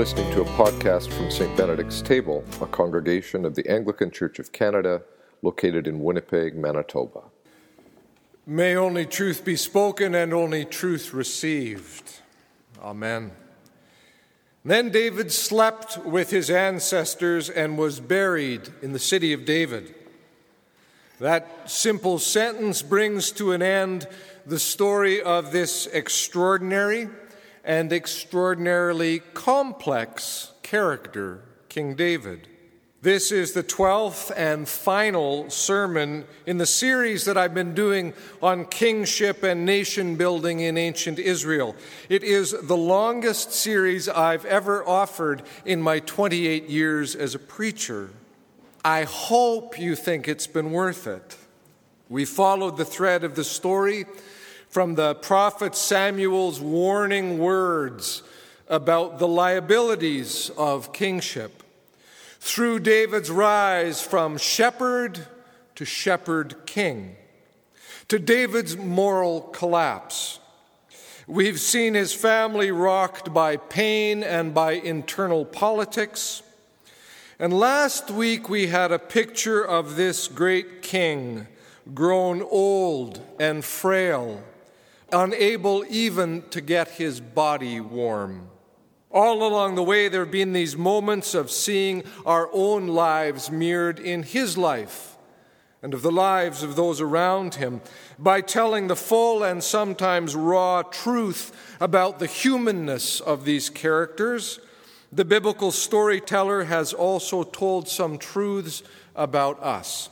listening to a podcast from St. Benedict's Table, a congregation of the Anglican Church of Canada located in Winnipeg, Manitoba. May only truth be spoken and only truth received. Amen. Then David slept with his ancestors and was buried in the city of David. That simple sentence brings to an end the story of this extraordinary and extraordinarily complex character, King David. This is the 12th and final sermon in the series that I've been doing on kingship and nation building in ancient Israel. It is the longest series I've ever offered in my 28 years as a preacher. I hope you think it's been worth it. We followed the thread of the story from the prophet Samuel's warning words about the liabilities of kingship, through David's rise from shepherd to shepherd king, to David's moral collapse. We've seen his family rocked by pain and by internal politics. And last week we had a picture of this great king, grown old and frail, unable even to get his body warm. All along the way, there have been these moments of seeing our own lives mirrored in his life and of the lives of those around him by telling the full and sometimes raw truth about the humanness of these characters. The biblical storyteller has also told some truths about us.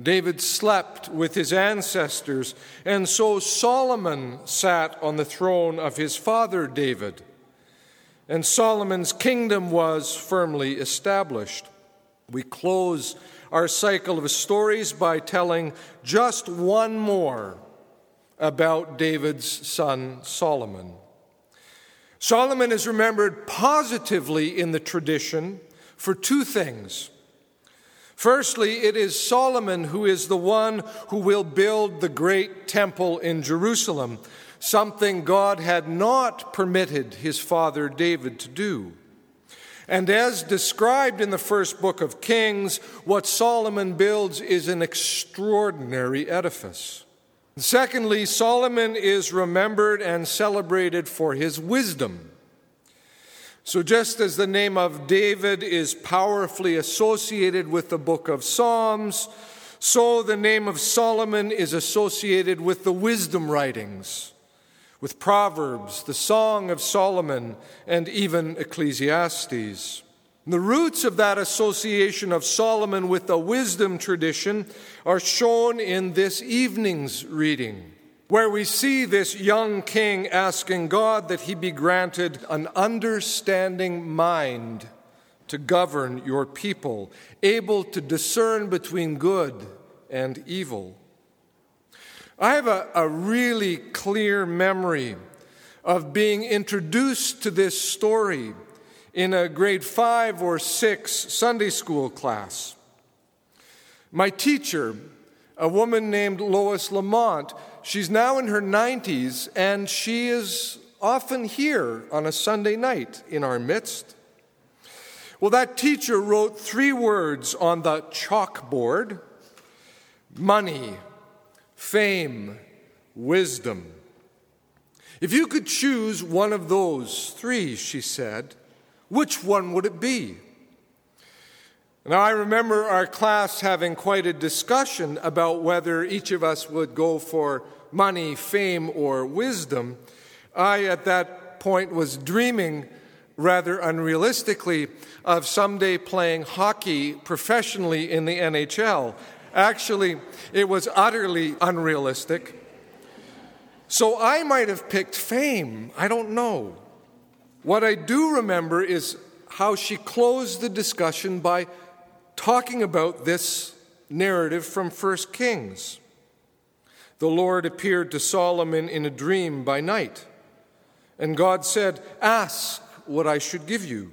David slept with his ancestors, and so Solomon sat on the throne of his father David, and Solomon's kingdom was firmly established. We close our cycle of stories by telling just one more about David's son Solomon. Solomon is remembered positively in the tradition for two things. Firstly, it is Solomon who is the one who will build the great temple in Jerusalem, something God had not permitted his father David to do. And as described in the first book of Kings, what Solomon builds is an extraordinary edifice. Secondly, Solomon is remembered and celebrated for his wisdom. So just as the name of David is powerfully associated with the book of Psalms, so the name of Solomon is associated with the wisdom writings, with Proverbs, the Song of Solomon, and even Ecclesiastes. The roots of that association of Solomon with the wisdom tradition are shown in this evening's reading, where we see this young king asking God that he be granted an understanding mind to govern your people, able to discern between good and evil. I have a really clear memory of being introduced to this story in a grade 5 or 6 Sunday school class. My teacher, a woman named Lois Lamont, she's now in her 90s, and she is often here on a Sunday night in our midst. Well, that teacher wrote 3 words on the chalkboard: money, fame, wisdom. If you could choose one of those 3, she said, which one would it be? Now, I remember our class having quite a discussion about whether each of us would go for money, fame, or wisdom. I, at that point, was dreaming, rather unrealistically, of someday playing hockey professionally in the NHL. Actually, it was utterly unrealistic. So I might have picked fame. I don't know. What I do remember is how she closed the discussion by talking about this narrative from 1 Kings. The Lord appeared to Solomon in a dream by night, and God said, "Ask what I should give you.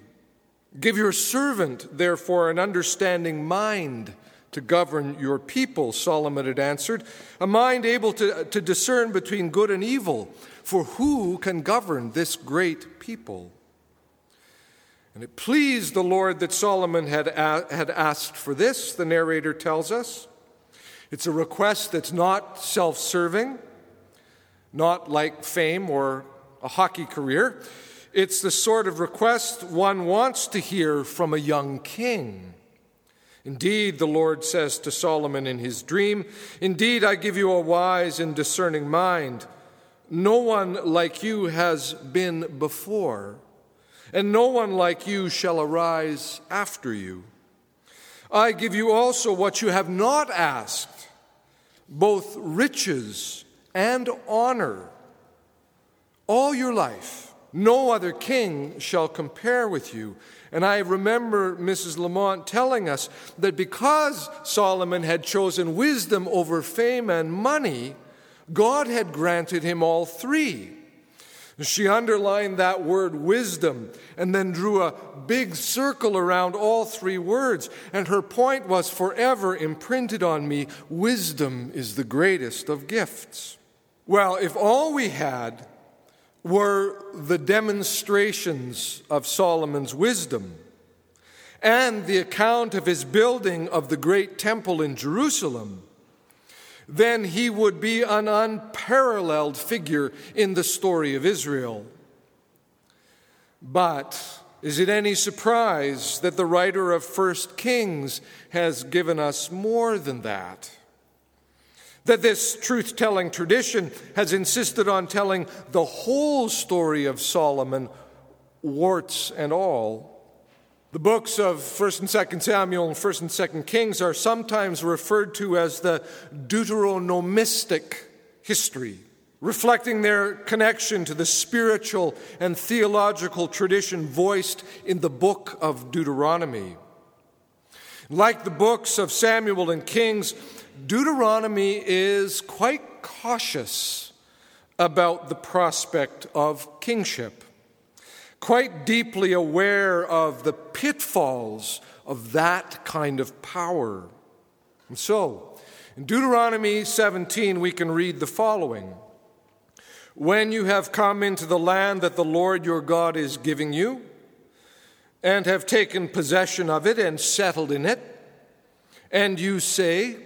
Give your servant, therefore, an understanding mind to govern your people," Solomon had answered, "a mind able to discern between good and evil, for who can govern this great people?" And it pleased the Lord that Solomon had asked for this, the narrator tells us. It's a request that's not self-serving, not like fame or a hockey career. It's the sort of request one wants to hear from a young king. Indeed, the Lord says to Solomon in his dream, "Indeed, I give you a wise and discerning mind. No one like you has been before, and no one like you shall arise after you. I give you also what you have not asked, both riches and honor. All your life, no other king shall compare with you." And I remember Mrs. Lamont telling us that because Solomon had chosen wisdom over fame and money, God had granted him all three. She underlined that word wisdom and then drew a big circle around all three words. And her point was forever imprinted on me, wisdom is the greatest of gifts. Well, if all we had were the demonstrations of Solomon's wisdom and the account of his building of the great temple in Jerusalem, then he would be an unparalleled figure in the story of Israel. But is it any surprise that the writer of 1 Kings has given us more than that? That this truth-telling tradition has insisted on telling the whole story of Solomon, warts and all. The books of 1 and 2 Samuel and 1 and 2 Kings are sometimes referred to as the Deuteronomistic history, reflecting their connection to the spiritual and theological tradition voiced in the book of Deuteronomy. Like the books of Samuel and Kings, Deuteronomy is quite cautious about the prospect of kingship, quite deeply aware of the pitfalls of that kind of power. And so, in Deuteronomy 17, we can read the following. "When you have come into the land that the Lord your God is giving you, and have taken possession of it and settled in it, and you say,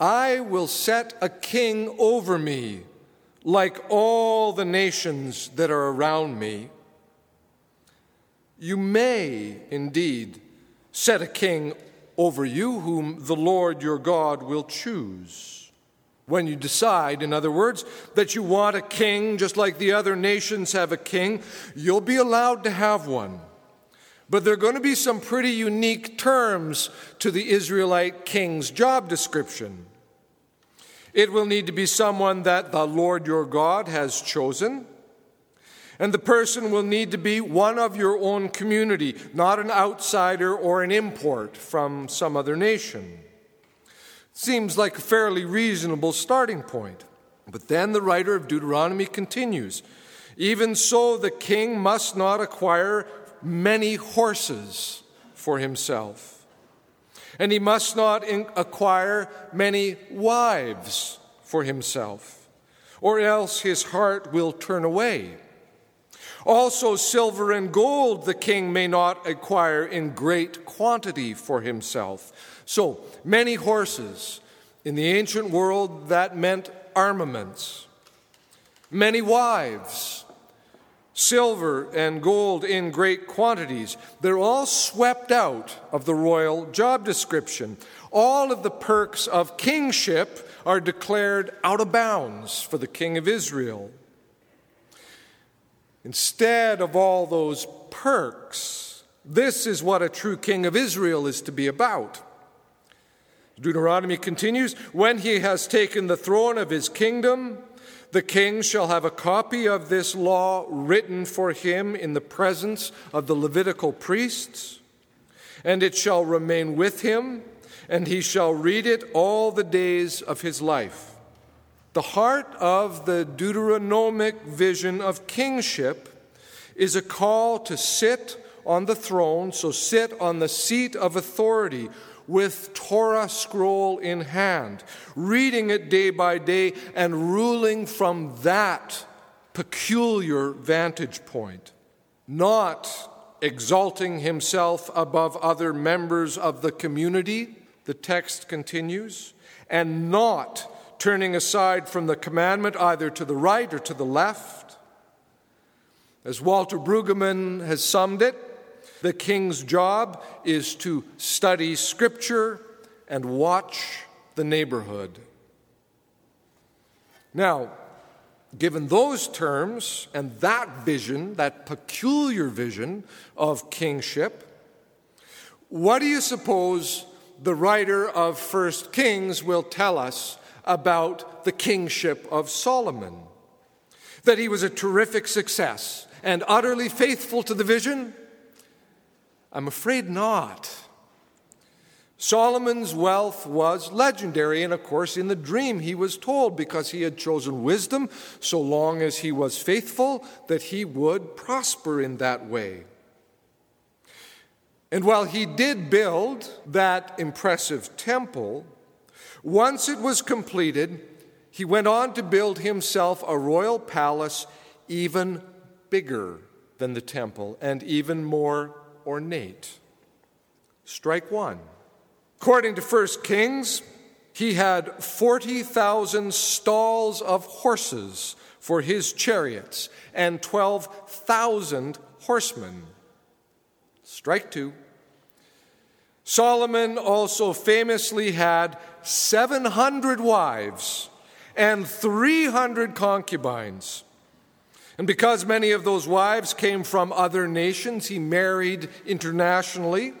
I will set a king over me, like all the nations that are around me. You may indeed set a king over you whom the Lord your God will choose." When you decide, in other words, that you want a king just like the other nations have a king, you'll be allowed to have one. But there are going to be some pretty unique terms to the Israelite king's job description. It will need to be someone that the Lord your God has chosen. And the person will need to be one of your own community, not an outsider or an import from some other nation. Seems like a fairly reasonable starting point. But then the writer of Deuteronomy continues, "Even so, the king must not acquire many horses for himself, and he must not acquire many wives for himself, or else his heart will turn away. Also, silver and gold the king may not acquire in great quantity for himself." So, many horses. In the ancient world, that meant armaments. Many wives. Silver and gold in great quantities. They're all swept out of the royal job description. All of the perks of kingship are declared out of bounds for the king of Israel. Instead of all those perks, this is what a true king of Israel is to be about. Deuteronomy continues, "When he has taken the throne of his kingdom, the king shall have a copy of this law written for him in the presence of the Levitical priests, and it shall remain with him, and he shall read it all the days of his life." The heart of the Deuteronomic vision of kingship is a call to sit on the throne, so sit on the seat of authority, with Torah scroll in hand, reading it day by day and ruling from that peculiar vantage point, not exalting himself above other members of the community, the text continues, and not turning aside from the commandment either to the right or to the left. As Walter Brueggemann has summed it, the king's job is to study Scripture and watch the neighborhood. Now, given those terms and that vision, that peculiar vision of kingship, what do you suppose the writer of 1 Kings will tell us about the kingship of Solomon? That he was a terrific success and utterly faithful to the vision? I'm afraid not. Solomon's wealth was legendary, and of course in the dream he was told, because he had chosen wisdom, so long as he was faithful, that he would prosper in that way. And while he did build that impressive temple, once it was completed, he went on to build himself a royal palace even bigger than the temple and even more ornate. Strike one. According to 1 Kings, he had 40,000 stalls of horses for his chariots and 12,000 horsemen. Strike two. Solomon also famously had 700 wives and 300 concubines. And because many of those wives came from other nations, he married internationally,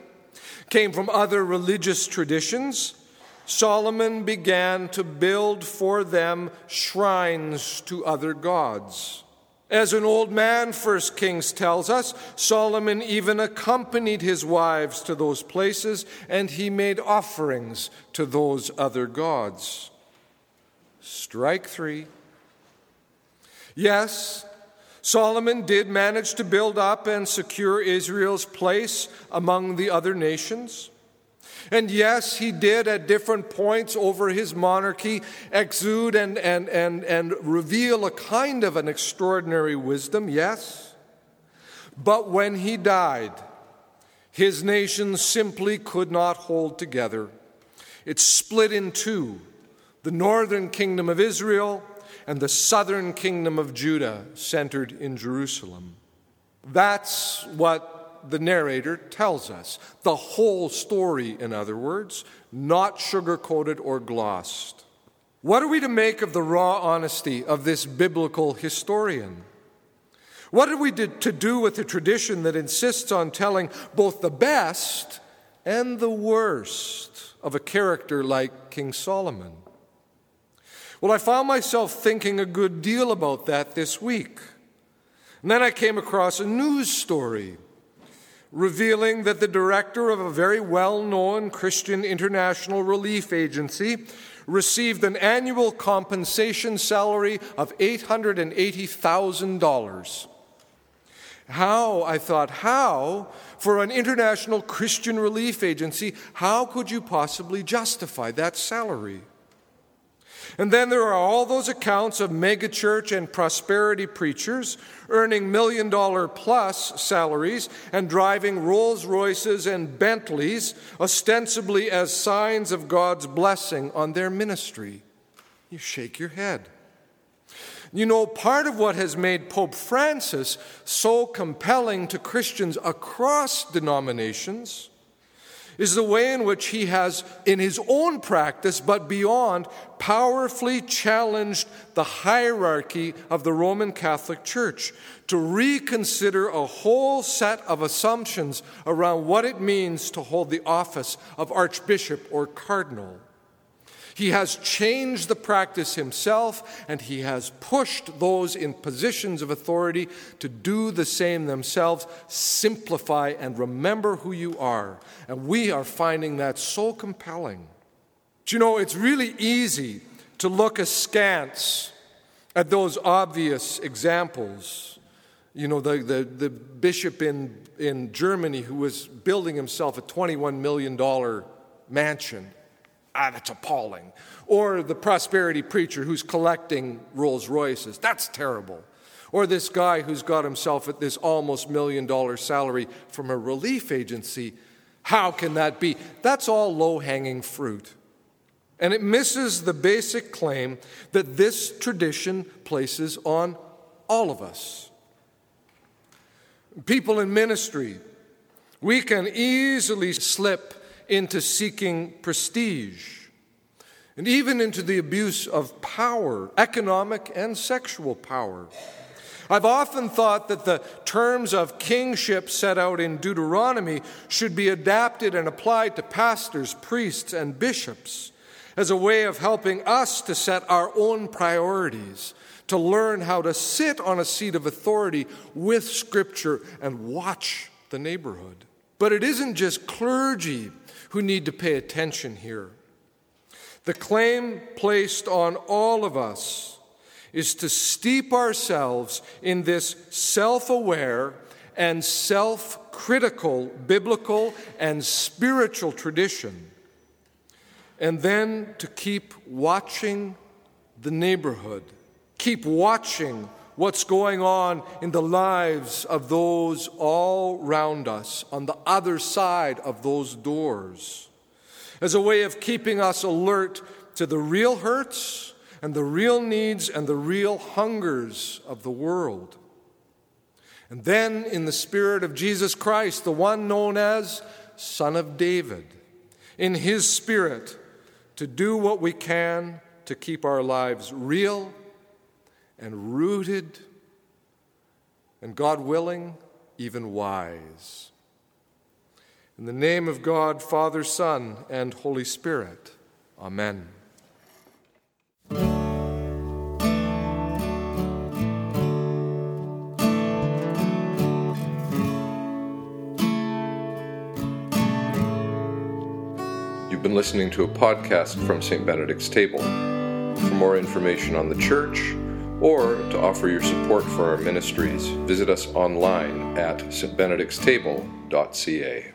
came from other religious traditions, Solomon began to build for them shrines to other gods. As an old man, 1 Kings tells us, Solomon even accompanied his wives to those places, and he made offerings to those other gods. Strike three. Yes, Solomon did manage to build up and secure Israel's place among the other nations. And yes, he did at different points over his monarchy exude and reveal a kind of an extraordinary wisdom, yes. But when he died, his nation simply could not hold together. It split in two, the northern kingdom of Israel and the southern kingdom of Judah, centered in Jerusalem. That's what the narrator tells us. The whole story, in other words, not sugar-coated or glossed. What are we to make of the raw honesty of this biblical historian? What are we to do with a tradition that insists on telling both the best and the worst of a character like King Solomon? Well, I found myself thinking a good deal about that this week. And then I came across a news story revealing that the director of a very well-known Christian international relief agency received an annual compensation salary of $880,000. How, I thought, how, for an international Christian relief agency, how could you possibly justify that salary? And then there are all those accounts of megachurch and prosperity preachers earning million-dollar-plus salaries and driving Rolls-Royces and Bentleys, ostensibly as signs of God's blessing on their ministry. You shake your head. You know, part of what has made Pope Francis so compelling to Christians across denominations is the way in which he has, in his own practice, but beyond, powerfully challenged the hierarchy of the Roman Catholic Church to reconsider a whole set of assumptions around what it means to hold the office of archbishop or cardinal. He has changed the practice himself, and he has pushed those in positions of authority to do the same themselves, simplify and remember who you are. And we are finding that so compelling. But you know, it's really easy to look askance at those obvious examples. You know, the bishop in Germany who was building himself a $21 million mansion. That's appalling. Or the prosperity preacher who's collecting Rolls Royces. That's terrible. Or this guy who's got himself at this almost $1 million salary from a relief agency. How can that be? That's all low-hanging fruit. And it misses the basic claim that this tradition places on all of us. People in ministry, we can easily slip into seeking prestige and even into the abuse of power, economic and sexual power. I've often thought that the terms of kingship set out in Deuteronomy should be adapted and applied to pastors, priests, and bishops as a way of helping us to set our own priorities, to learn how to sit on a seat of authority with Scripture and watch the neighborhood. But it isn't just clergy who need to pay attention here. The claim placed on all of us is to steep ourselves in this self-aware and self-critical biblical and spiritual tradition, and then to keep watching the neighborhood, keep watching what's going on in the lives of those all round us, on the other side of those doors, as a way of keeping us alert to the real hurts and the real needs and the real hungers of the world. And then, in the spirit of Jesus Christ, the one known as Son of David, in his spirit, to do what we can to keep our lives real and rooted, and God willing, even wise. In the name of God, Father, Son, and Holy Spirit, amen. You've been listening to a podcast from St. Benedict's Table. For more information on the Church, or to offer your support for our ministries, visit us online at stbenedictstable.ca.